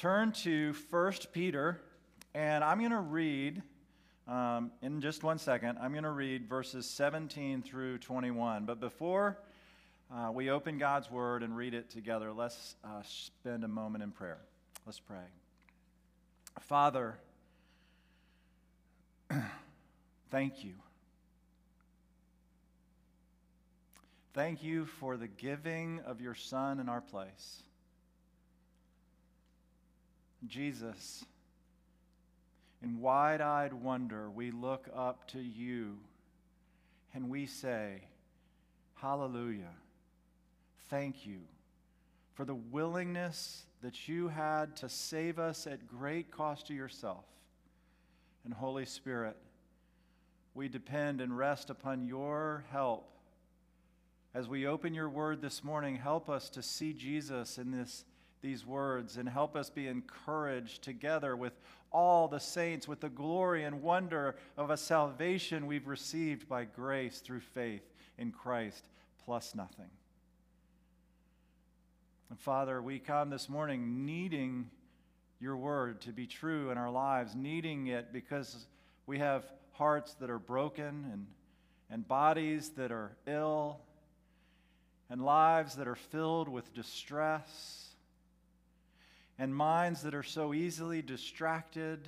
turn to First Peter, and I'm going to read, in just one second, I'm going to read verses 17 through 21. But before we open God's Word and read it together, let's spend a moment in prayer. Let's pray. Father, thank you. Thank you for the giving of your Son in our place. Jesus, in wide-eyed wonder, we look up to you and we say, hallelujah, thank you for the willingness that you had to save us at great cost to yourself. And Holy Spirit, we depend and rest upon your help. As we open your word this morning, help us to see Jesus in these words, and help us be encouraged together with all the saints with the glory and wonder of a salvation we've received by grace through faith in Christ plus nothing. And Father, we come this morning needing your word to be true in our lives, needing it because we have hearts that are broken and bodies that are ill and lives that are filled with distress, and minds that are so easily distracted,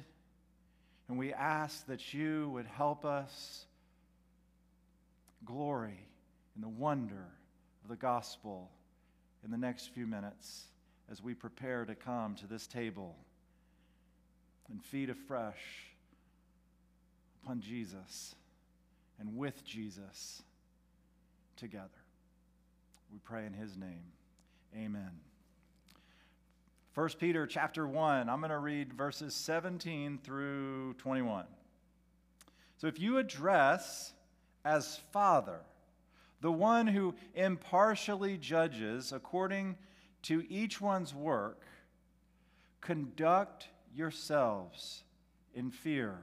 and we ask that you would help us glory in the wonder of the gospel in the next few minutes as we prepare to come to this table and feed afresh upon Jesus and with Jesus together. We pray in his name. Amen. 1 Peter chapter 1, I'm going to read verses 17 through 21. So if you address as Father the one who impartially judges according to each one's work, conduct yourselves in fear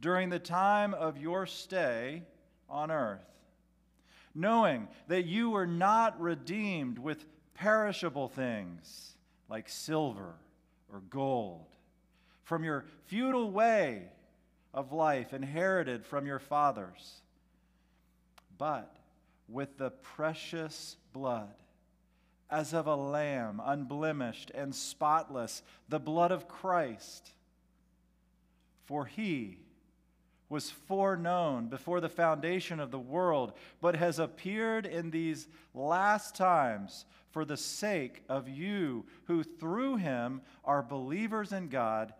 during the time of your stay on earth, knowing that you were not redeemed with perishable things, like silver or gold, from your futile way of life inherited from your fathers, but with the precious blood, as of a lamb unblemished and spotless, the blood of Christ. For he was foreknown before the foundation of the world, but has appeared in these last times for the sake of you who through him are believers in God,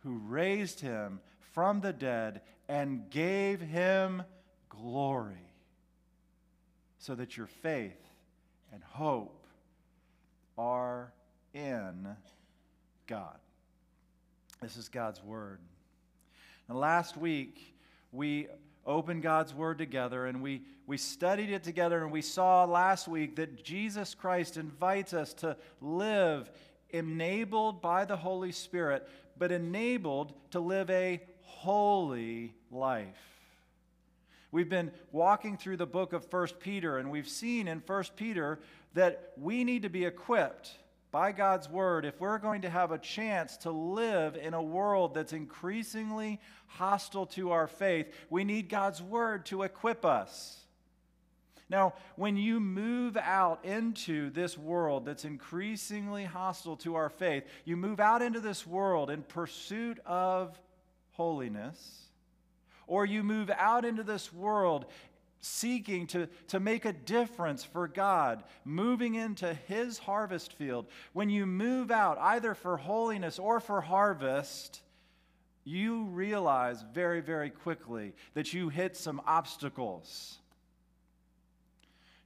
who raised him from the dead and gave him glory, so that your faith and hope are in God. This is God's word. And last week, we opened God's Word together, and we studied it together, and we saw last week that Jesus Christ invites us to live enabled by the Holy Spirit, but enabled to live a holy life. We've been walking through the book of 1 Peter, and we've seen in 1 Peter that we need to be equipped by God's word, if we're going to have a chance to live in a world that's increasingly hostile to our faith, we need God's word to equip us. Now, when you move out into this world that's increasingly hostile to our faith, you move out into this world in pursuit of holiness, or you move out into this world seeking to make a difference for God, moving into his harvest field. When you move out either for holiness or for harvest, you realize very, very quickly that you hit some obstacles.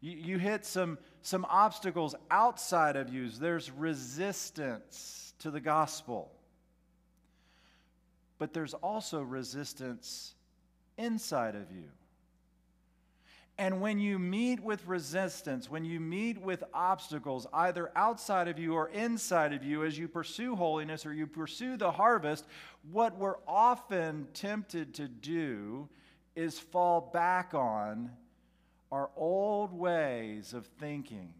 You hit some obstacles outside of you. There's resistance to the gospel. But there's also resistance inside of you. And when you meet with resistance, when you meet with obstacles, either outside of you or inside of you, as you pursue holiness or you pursue the harvest, what we're often tempted to do is fall back on our old ways of thinking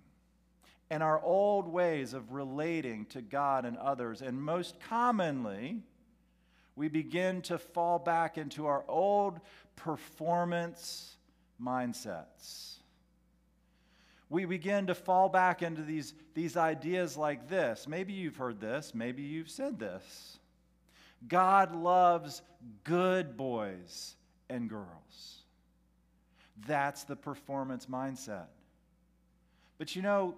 and our old ways of relating to God and others. And most commonly, we begin to fall back into our old performance mindsets. We begin to fall back into these ideas like this. Maybe you've heard this. Maybe you've said this. God loves good boys and girls. That's the performance mindset. But you know,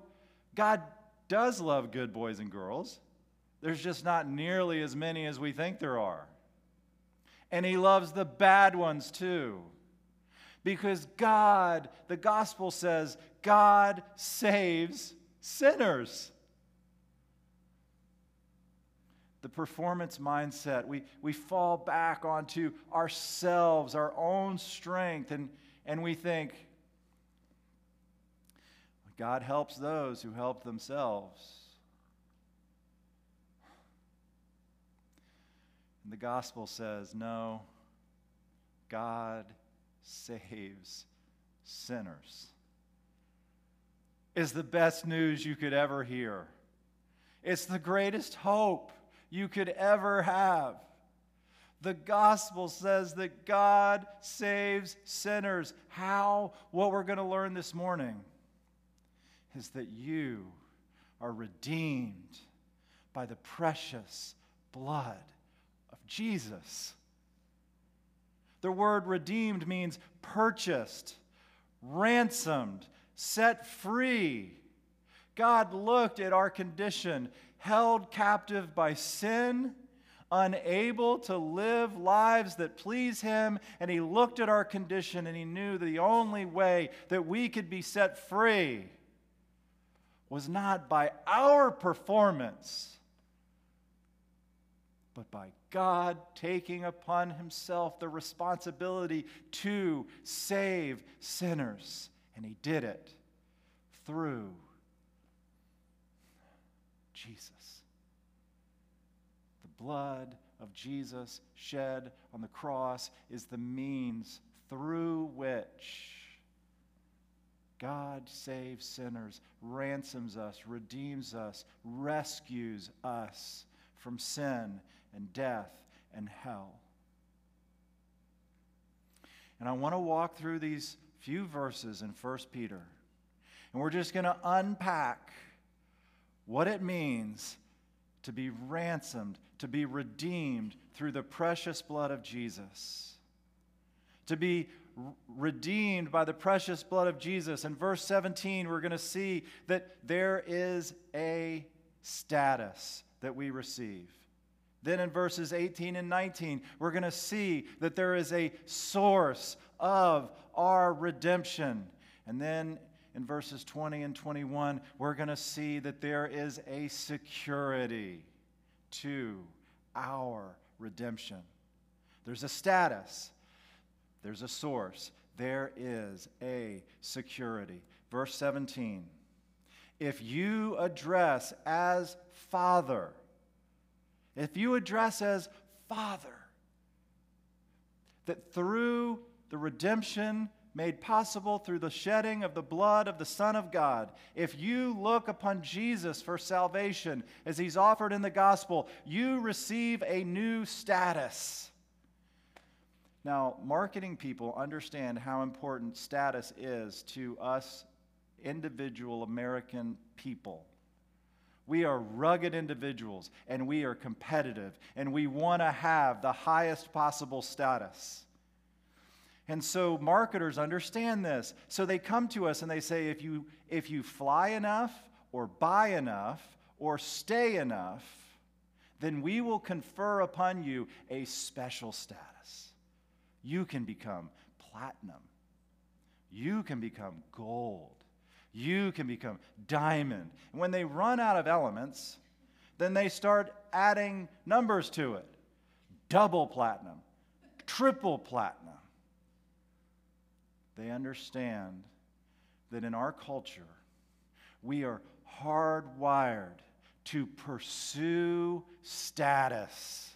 God does love good boys and girls. There's just not nearly as many as we think there are. And He loves the bad ones too. Because God, the gospel says, God saves sinners. The performance mindset, we fall back onto ourselves, our own strength, and we think, God helps those who help themselves. And the gospel says, no, God saves sinners. It's the best news you could ever hear. It's the greatest hope you could ever have. The gospel says that God saves sinners. How? What we're going to learn this morning is that you are redeemed by the precious blood of Jesus. The word redeemed means purchased, ransomed, set free. God looked at our condition, held captive by sin, unable to live lives that please Him, and He looked at our condition and He knew the only way that we could be set free was not by our performance, but by God taking upon Himself the responsibility to save sinners. And He did it through Jesus. The blood of Jesus shed on the cross is the means through which God saves sinners, ransoms us, redeems us, rescues us from sin and death and hell. And I want to walk through these few verses in First Peter, and we're just going to unpack what it means to be ransomed, to be redeemed through the precious blood of Jesus, to be redeemed by the precious blood of Jesus. In verse 17, we're going to see that there is a status that we receive. Then in verses 18 and 19, we're going to see that there is a source of our redemption. And then in verses 20 and 21, we're going to see that there is a security to our redemption. There's a status. There's a source. There is a security. Verse 17. If you address as Father, that through the redemption made possible through the shedding of the blood of the Son of God, if you look upon Jesus for salvation as He's offered in the gospel, you receive a new status. Now, marketing people understand how important status is to us individual American people. We are rugged individuals, and we are competitive, and we want to have the highest possible status. And so marketers understand this. So they come to us and they say, if you fly enough or buy enough or stay enough, then we will confer upon you a special status. You can become platinum. You can become gold. You can become diamond. And when they run out of elements, then they start adding numbers to it. Double platinum, triple platinum. They understand that in our culture, we are hardwired to pursue status.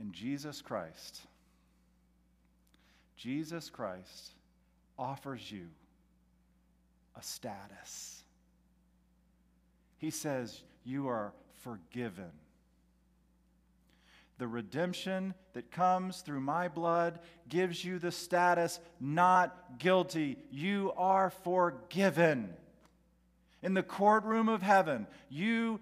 And Jesus Christ offers you a status. He says, you are forgiven. The redemption that comes through my blood gives you the status not guilty. You are forgiven. In the courtroom of heaven, your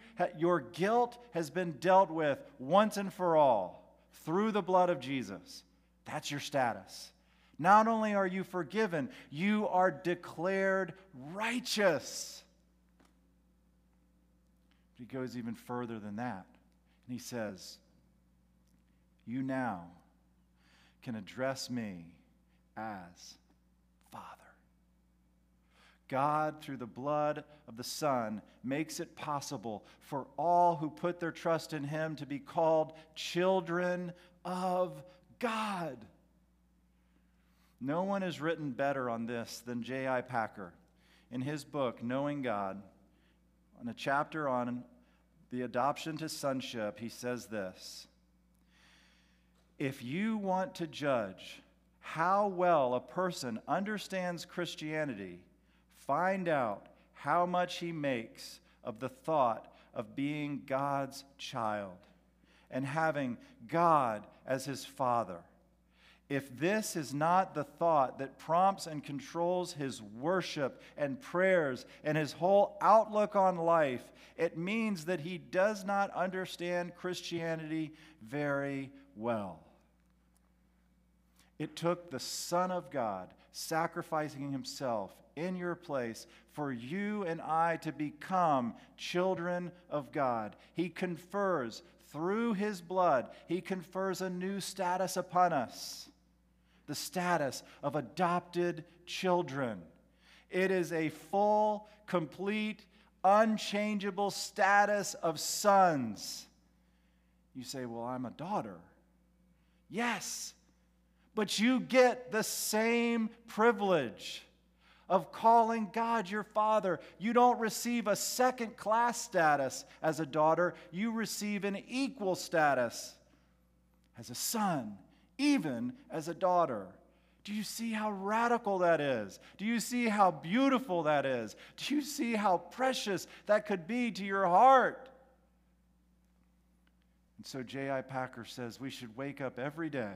guilt has been dealt with once and for all through the blood of Jesus. That's your status. Not only are you forgiven, you are declared righteous. But he goes even further than that. And he says, you now can address me as Father. God, through the blood of the Son, makes it possible for all who put their trust in Him to be called children of God. No one has written better on this than J.I. Packer in his book, Knowing God. In a chapter on the adoption to sonship, he says this: if you want to judge how well a person understands Christianity, find out how much he makes of the thought of being God's child and having God as his Father. If this is not the thought that prompts and controls his worship and prayers and his whole outlook on life, it means that he does not understand Christianity very well. It took the Son of God sacrificing himself in your place for you and I to become children of God. He confers through his blood, he confers a new status upon us, the status of adopted children. It is a full, complete, unchangeable status of sons. You say, well, I'm a daughter. Yes. But you get the same privilege of calling God your Father. You don't receive a second-class status as a daughter. You receive an equal status as a son, even as a daughter. Do you see how radical that is? Do you see how beautiful that is? Do you see how precious that could be to your heart? And so J.I. Packer says we should wake up every day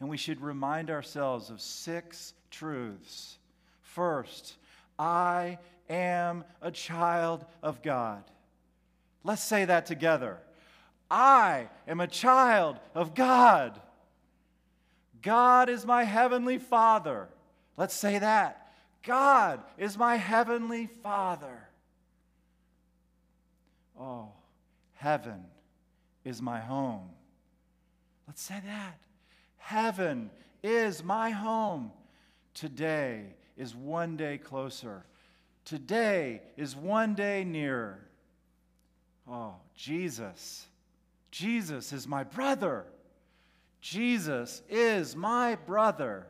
and we should remind ourselves of 6 truths. First, I am a child of God. Let's say that together. I am a child of God. God is my heavenly Father. Let's say that. God is my heavenly Father. Oh, heaven is my home. Let's say that. Heaven is my home. Today is one day closer. Today is one day nearer. Oh, Jesus. Jesus is my brother. Jesus is my brother.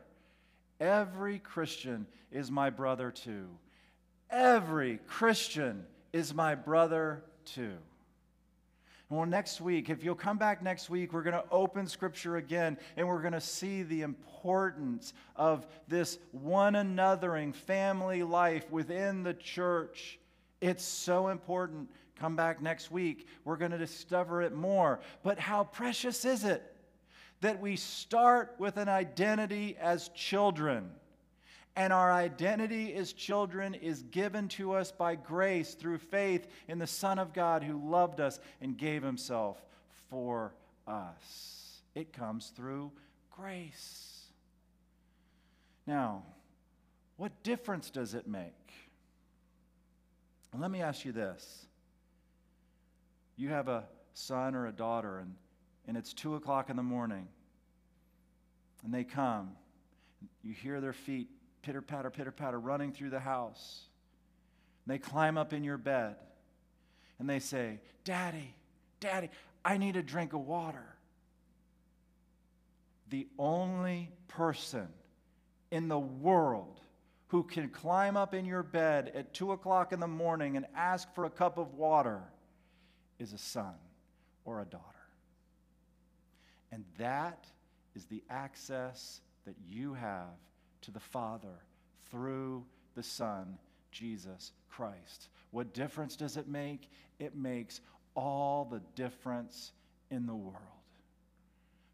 Every Christian is my brother too. Every Christian is my brother too. Well, next week, if you'll come back next week, we're going to open Scripture again, and we're going to see the importance of this one anothering family life within the church. It's so important. Come back next week. We're going to discover it more. But how precious is it that we start with an identity as children? And our identity as children is given to us by grace through faith in the Son of God who loved us and gave himself for us. It comes through grace. Now, what difference does it make? Let me ask you this. You have a son or a daughter, and it's 2:00 in the morning, and they come. You hear their feet pitter-patter, pitter-patter, running through the house. And they climb up in your bed, and they say, Daddy, Daddy, I need a drink of water. The only person in the world who can climb up in your bed at 2:00 in the morning and ask for a cup of water is a son or a daughter. And that is the access that you have to the Father through the Son, Jesus Christ. What difference does it make? It makes all the difference in the world.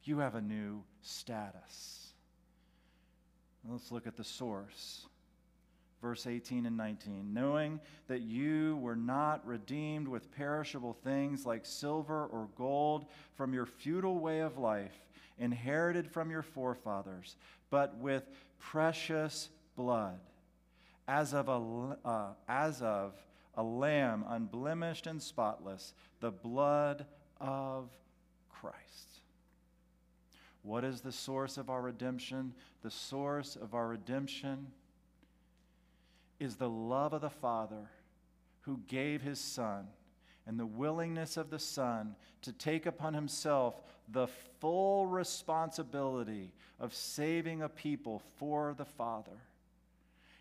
You have a new status. Let's look at the source. Verse 18 and 19, knowing that you were not redeemed with perishable things like silver or gold from your futile way of life, inherited from your forefathers, but with precious blood, as of a lamb unblemished and spotless, the blood of Christ. What is the source of our redemption? The source of our redemption is the love of the Father who gave his Son, and the willingness of the Son to take upon himself the full responsibility of saving a people for the Father,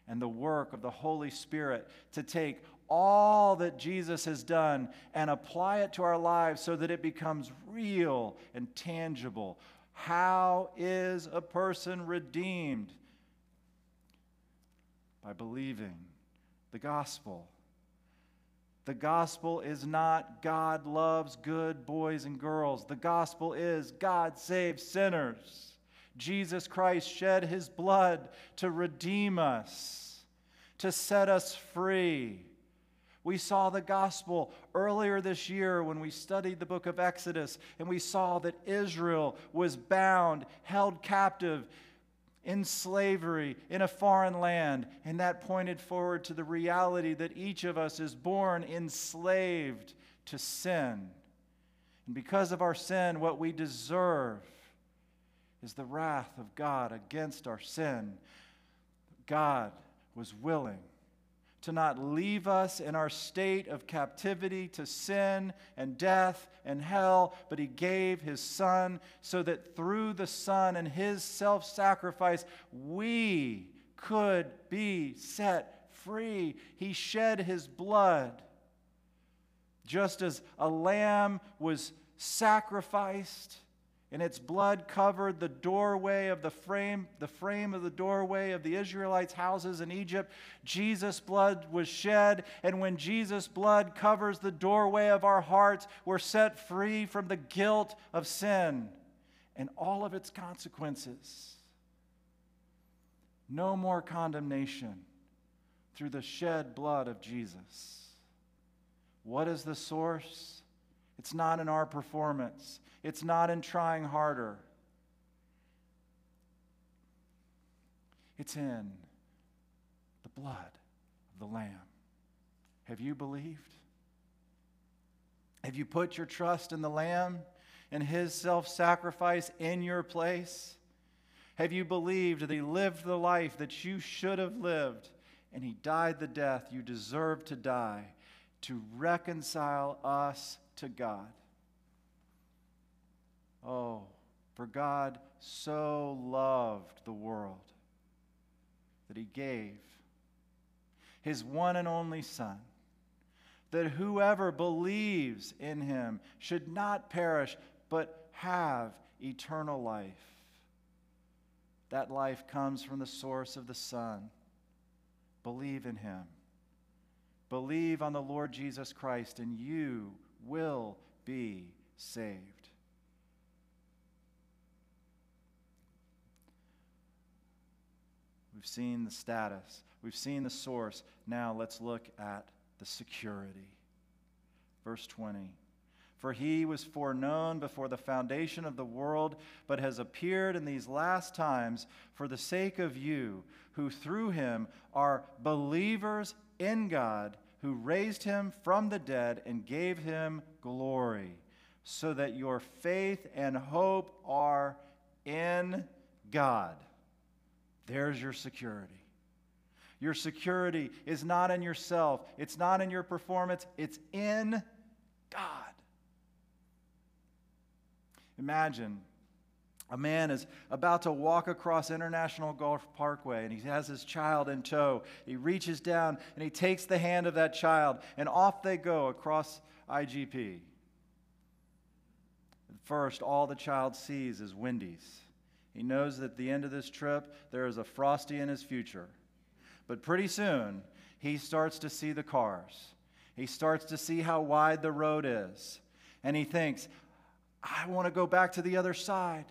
and the work of the Holy Spirit to take all that Jesus has done and apply it to our lives so that it becomes real and tangible. How is a person redeemed? By believing the gospel. The gospel is not God loves good boys and girls. The gospel is God saves sinners. Jesus Christ shed his blood to redeem us, to set us free. We saw the gospel earlier this year when we studied the book of Exodus, and we saw that Israel was bound, held captive, in slavery, in a foreign land, and that pointed forward to the reality that each of us is born enslaved to sin. And because of our sin, what we deserve is the wrath of God against our sin. God was willing to not leave us in our state of captivity to sin and death and hell, but he gave his Son so that through the Son and his self-sacrifice, we could be set free. He shed his blood. Just as a lamb was sacrificed, and its blood covered the doorway of the frame of the doorway of the Israelites' houses in Egypt. Jesus' blood was shed, and when Jesus' blood covers the doorway of our hearts, we're set free from the guilt of sin and all of its consequences. No more condemnation through the shed blood of Jesus. What is the source? It's not in our performance. It's not in trying harder. It's in the blood of the Lamb. Have you believed? Have you put your trust in the Lamb and his self-sacrifice in your place? Have you believed that he lived the life that you should have lived, and he died the death you deserved to die to reconcile us to God? Oh, for God so loved the world that he gave his one and only Son, that whoever believes in him should not perish, but have eternal life. That life comes from the source of the Son. Believe in him. Believe on the Lord Jesus Christ, and you will be saved. We've seen the status. We've seen the source. Now let's look at the security. Verse 20. For he was foreknown before the foundation of the world, but has appeared in these last times for the sake of you, who through him are believers in God, who raised him from the dead and gave him glory, so that your faith and hope are in God. There's your security. Your security is not in yourself. It's not in your performance. It's in God. Imagine a man is about to walk across International Golf Parkway, and he has his child in tow. He reaches down, and he takes the hand of that child, and off they go across IGP. First, all the child sees is Wendy's. He knows that at the end of this trip, there is a Frosty in his future. But pretty soon, he starts to see the cars. He starts to see how wide the road is. And he thinks, I want to go back to the other side.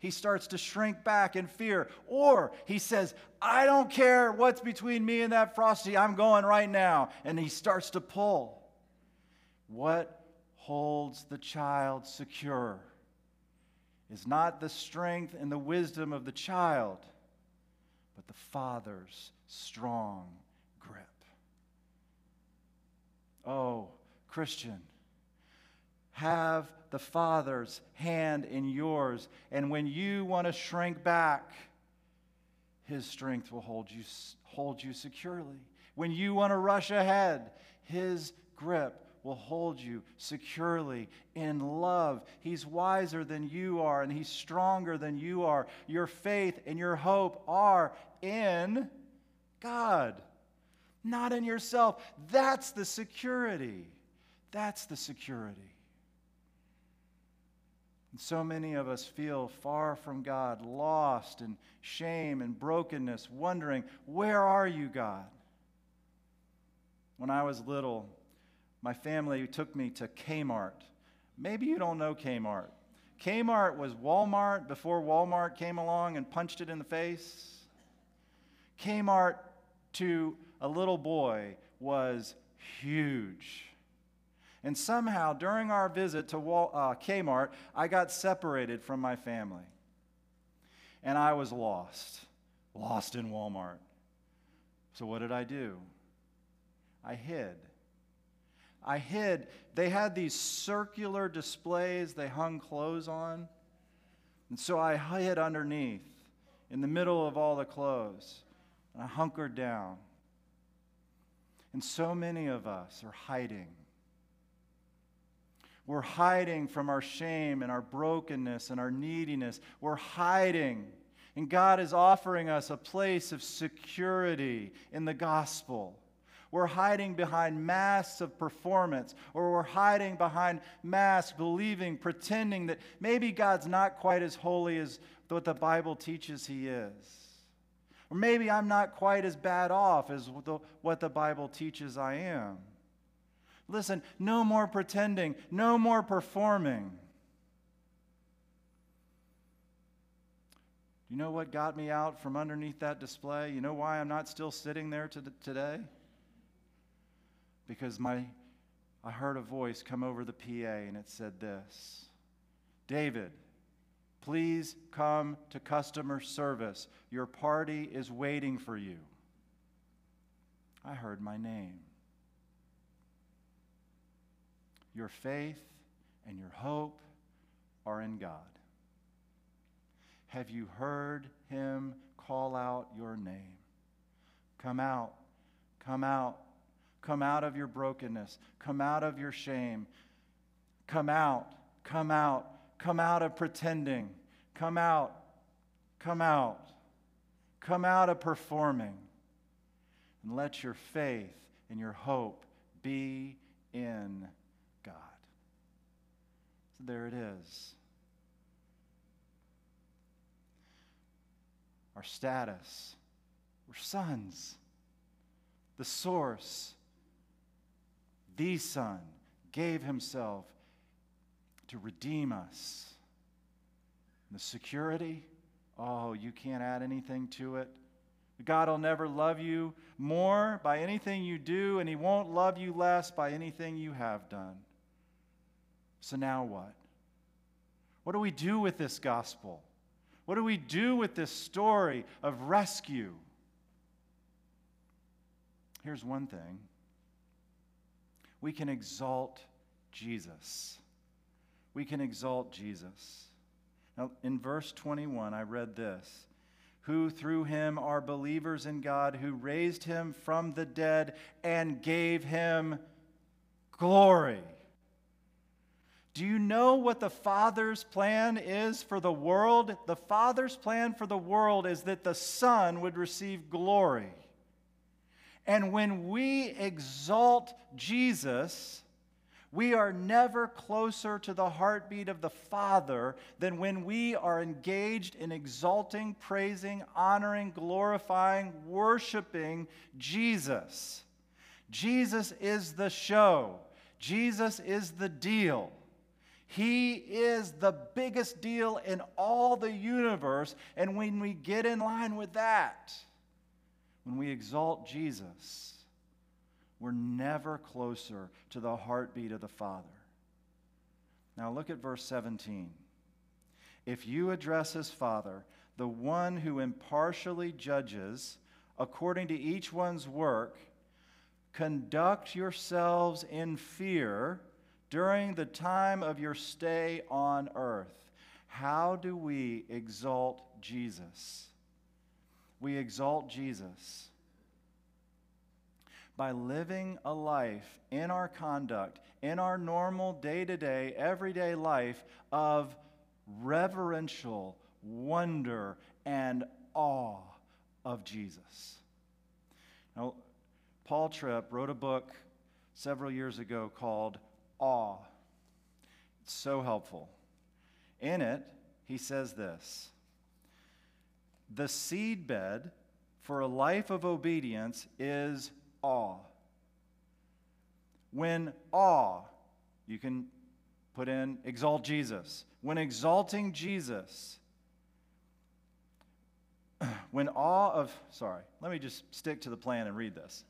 He starts to shrink back in fear. Or he says, I don't care what's between me and that Frosty. I'm going right now. And he starts to pull. What holds the child secure is not the strength and the wisdom of the child, but the Father's strong grip. Oh, Christian, have the Father's hand in yours, and when you want to shrink back, His strength will hold you securely. When you want to rush ahead, His grip will hold you securely in love. He's wiser than you are, and He's stronger than you are. Your faith and your hope are in God, not in yourself. That's the security. That's the security. And so many of us feel far from God, lost in shame and brokenness, wondering, where are you, God? When I was little, my family took me to Kmart. Maybe you don't know Kmart. Kmart was Walmart before Walmart came along and punched it in the face. Kmart to a little boy was huge. And somehow, during our visit to Kmart, I got separated from my family. And I was lost. Lost in Walmart. So what did I do? I hid. I hid. They had these circular displays they hung clothes on. And so I hid underneath, in the middle of all the clothes. And I hunkered down. And so many of us are hiding. We're hiding from our shame and our brokenness and our neediness. We're hiding. And God is offering us a place of security in the gospel. We're hiding behind masks of performance, or we're hiding behind masks, believing, pretending that maybe God's not quite as holy as what the Bible teaches He is. Or maybe I'm not quite as bad off as what the Bible teaches I am. Listen, no more pretending, no more performing. You know what got me out from underneath that display? You know why I'm not still sitting there today? Because I heard a voice come over the PA, and it said this: David, please come to customer service. Your party is waiting for you. I heard my name. Your faith and your hope are in God. Have you heard Him call out your name? Come out, come out, come out of your brokenness, come out of your shame, come out, come out, come out of pretending, come out, come out, come out of performing, and let your faith and your hope be in God. So there it is. Our status. We're sons. The source, the Son, gave Himself to redeem us. And the security, oh, you can't add anything to it. God will never love you more by anything you do, and He won't love you less by anything you have done. So now what? What do we do with this gospel? What do we do with this story of rescue? Here's one thing. We can exalt Jesus. We can exalt Jesus. Now, in verse 21, I read this: who through Him are believers in God, who raised Him from the dead and gave Him glory. Do you know what the Father's plan is for the world? The Father's plan for the world is that the Son would receive glory. And when we exalt Jesus, We are never closer to the heartbeat of the Father than when we are engaged in exalting, praising, honoring, glorifying, worshiping Jesus. Jesus is the show. Jesus is the deal. He is the biggest deal in all the universe, and when we get in line with that, when we exalt Jesus, we're never closer to the heartbeat of the Father. Now look at verse 17. If you address as Father, the one who impartially judges according to each one's work, conduct yourselves in fear during the time of your stay on earth. How do we exalt Jesus? We exalt Jesus by living a life in our conduct, in our normal day-to-day, everyday life of reverential wonder and awe of Jesus. Now, Paul Tripp wrote a book several years ago called Awe. It's so helpful. In it, he says this: the seedbed for a life of obedience is awe. When awe, you can put in exalt Jesus. When exalting Jesus, when awe of, sorry, let me just stick to the plan and read this.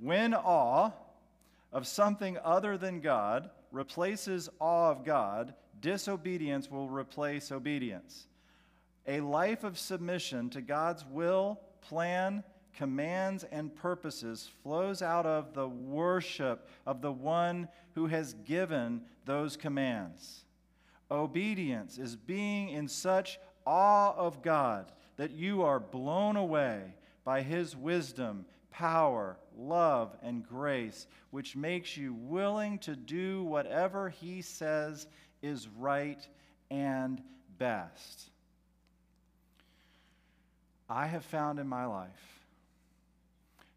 When awe of something other than God replaces awe of God, disobedience will replace obedience. A life of submission to God's will, plan, commands, and purposes flows out of the worship of the one who has given those commands. Obedience is being in such awe of God that you are blown away by His wisdom, power, love, and grace, which makes you willing to do whatever He says is right and best. I have found in my life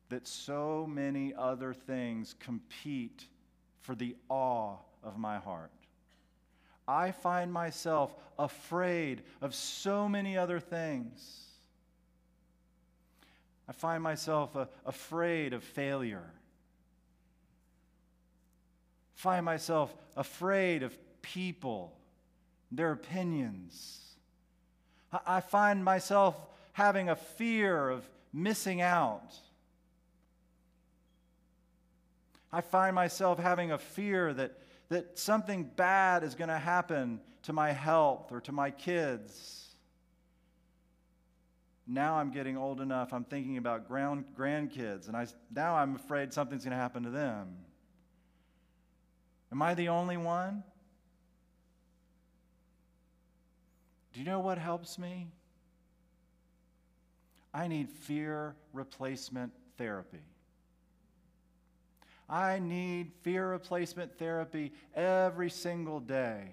that so many other things compete for the awe of my heart. I find myself afraid of so many other things. I find myself afraid of failure. I find myself afraid of people, their opinions. I find myself having a fear of missing out. I find myself having a fear that something bad is going to happen to my health or to my kids. Now I'm getting old enough, I'm thinking about grandkids, and now I'm afraid something's going to happen to them. Am I the only one? Do you know what helps me? I need fear replacement therapy. I need fear replacement therapy every single day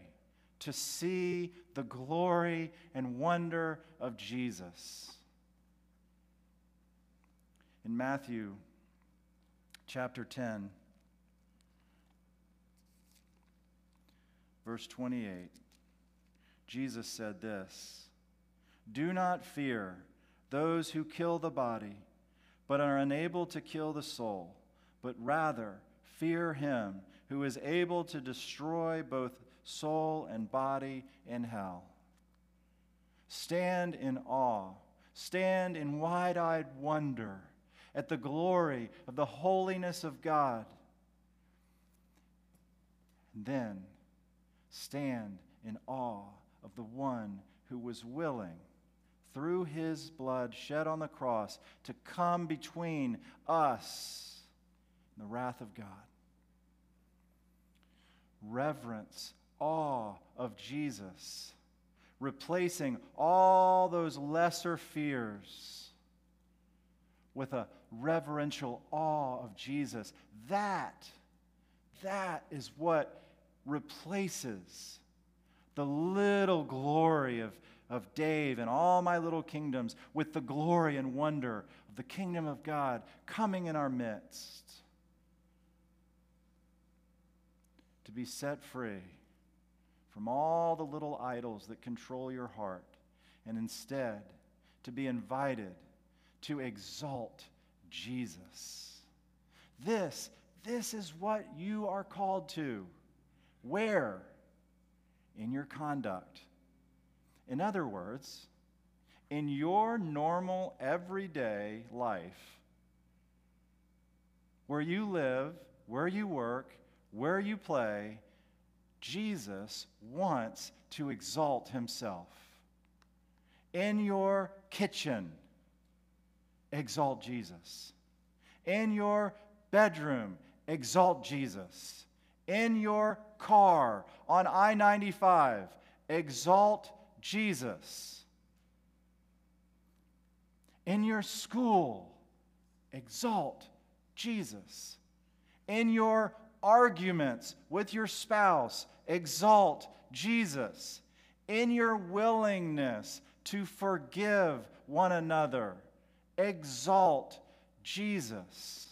to see the glory and wonder of Jesus. In Matthew chapter 10, verse 28, Jesus said this: "Do not fear those who kill the body, but are unable to kill the soul, but rather fear Him who is able to destroy both soul and body in hell." Stand in awe, stand in wide-eyed wonder at the glory of the holiness of God. And then stand in awe of the one who was willing, through His blood shed on the cross, to come between us and the wrath of God. Reverence, awe of Jesus, replacing all those lesser fears with a reverential awe of Jesus. That is what replaces the little glory of Dave and all my little kingdoms with the glory and wonder of the kingdom of God coming in our midst. to be set free from all the little idols that control your heart, and instead to be invited to exalt Jesus. This is what you are called to. Where? In your conduct. In other words, in your normal, everyday life, where you live, where you work, where you play, Jesus wants to exalt himself. In your kitchen, exalt Jesus. In your bedroom, exalt Jesus. In your car on I-95, exalt Jesus. In your school, exalt Jesus. In your arguments with your spouse, exalt Jesus. In your willingness to forgive one another, exalt Jesus.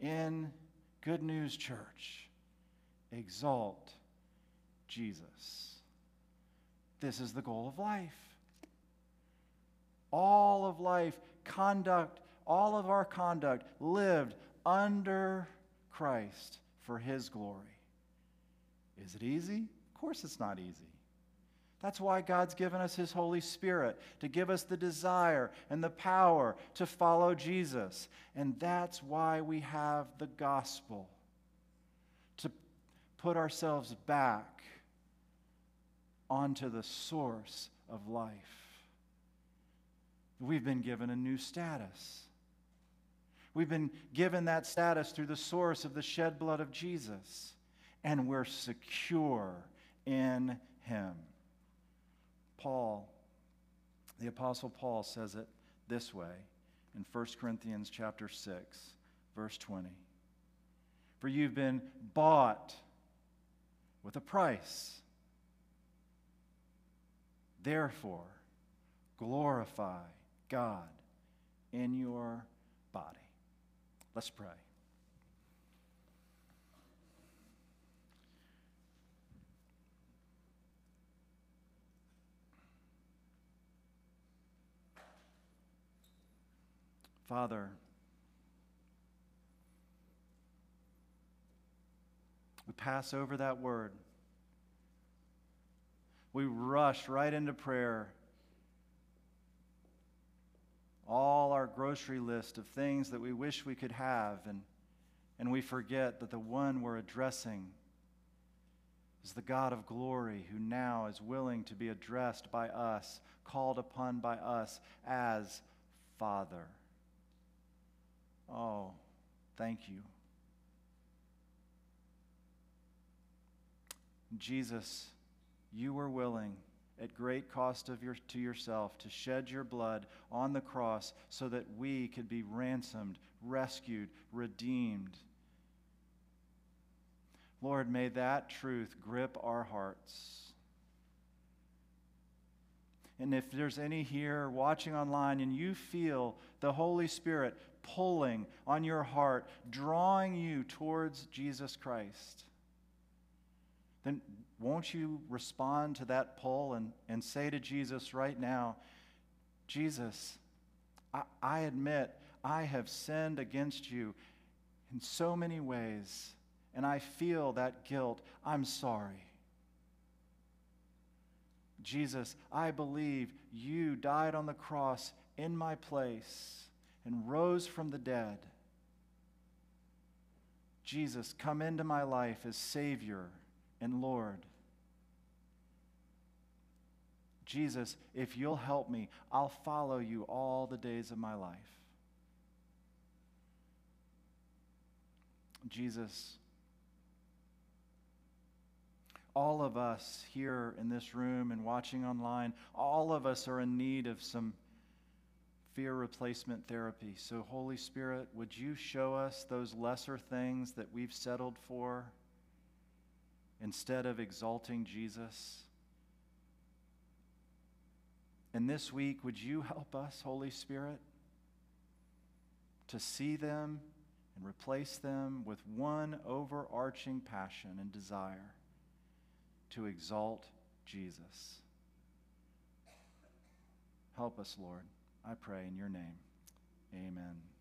In Good News Church, exalt Jesus. This is the goal of life. All of life, conduct, all of our conduct lived under Christ for his glory. Is it easy? Of course it's not easy. That's why God's given us his Holy Spirit, to give us the desire and the power to follow Jesus. And that's why we have the gospel, to put ourselves back onto the source of life. We've been given a new status. We've been given that status through the source of the shed blood of Jesus, and we're secure in him. Paul, the Apostle Paul, says it this way in 1 Corinthians chapter 6, verse 20. For you've been bought with a price. Therefore, glorify God in your body. Let's pray. Father, we pass over that word. We rush right into prayer. All our grocery list of things that we wish we could have, and we forget that the one we're addressing is the God of glory, who now is willing to be addressed by us, called upon by us as Father. Oh, thank you. Jesus, you were willing, at great cost to yourself, to shed your blood on the cross so that we could be ransomed, rescued, redeemed. Lord, may that truth grip our hearts. And if there's any here watching online and you feel the Holy Spirit pulling on your heart, drawing you towards Jesus Christ, then won't you respond to that pull and say to Jesus right now, Jesus, I admit I have sinned against you in so many ways, and I feel that guilt. I'm sorry. Jesus, I believe you died on the cross in my place and rose from the dead. Jesus, come into my life as Savior and Lord. Jesus, if you'll help me, I'll follow you all the days of my life. Jesus, all of us here in this room and watching online, all of us are in need of some fear replacement therapy. So Holy Spirit, would you show us those lesser things that we've settled for instead of exalting Jesus? And this week, would you help us, Holy Spirit, to see them and replace them with one overarching passion and desire to exalt Jesus. Help us, Lord, I pray in your name. Amen.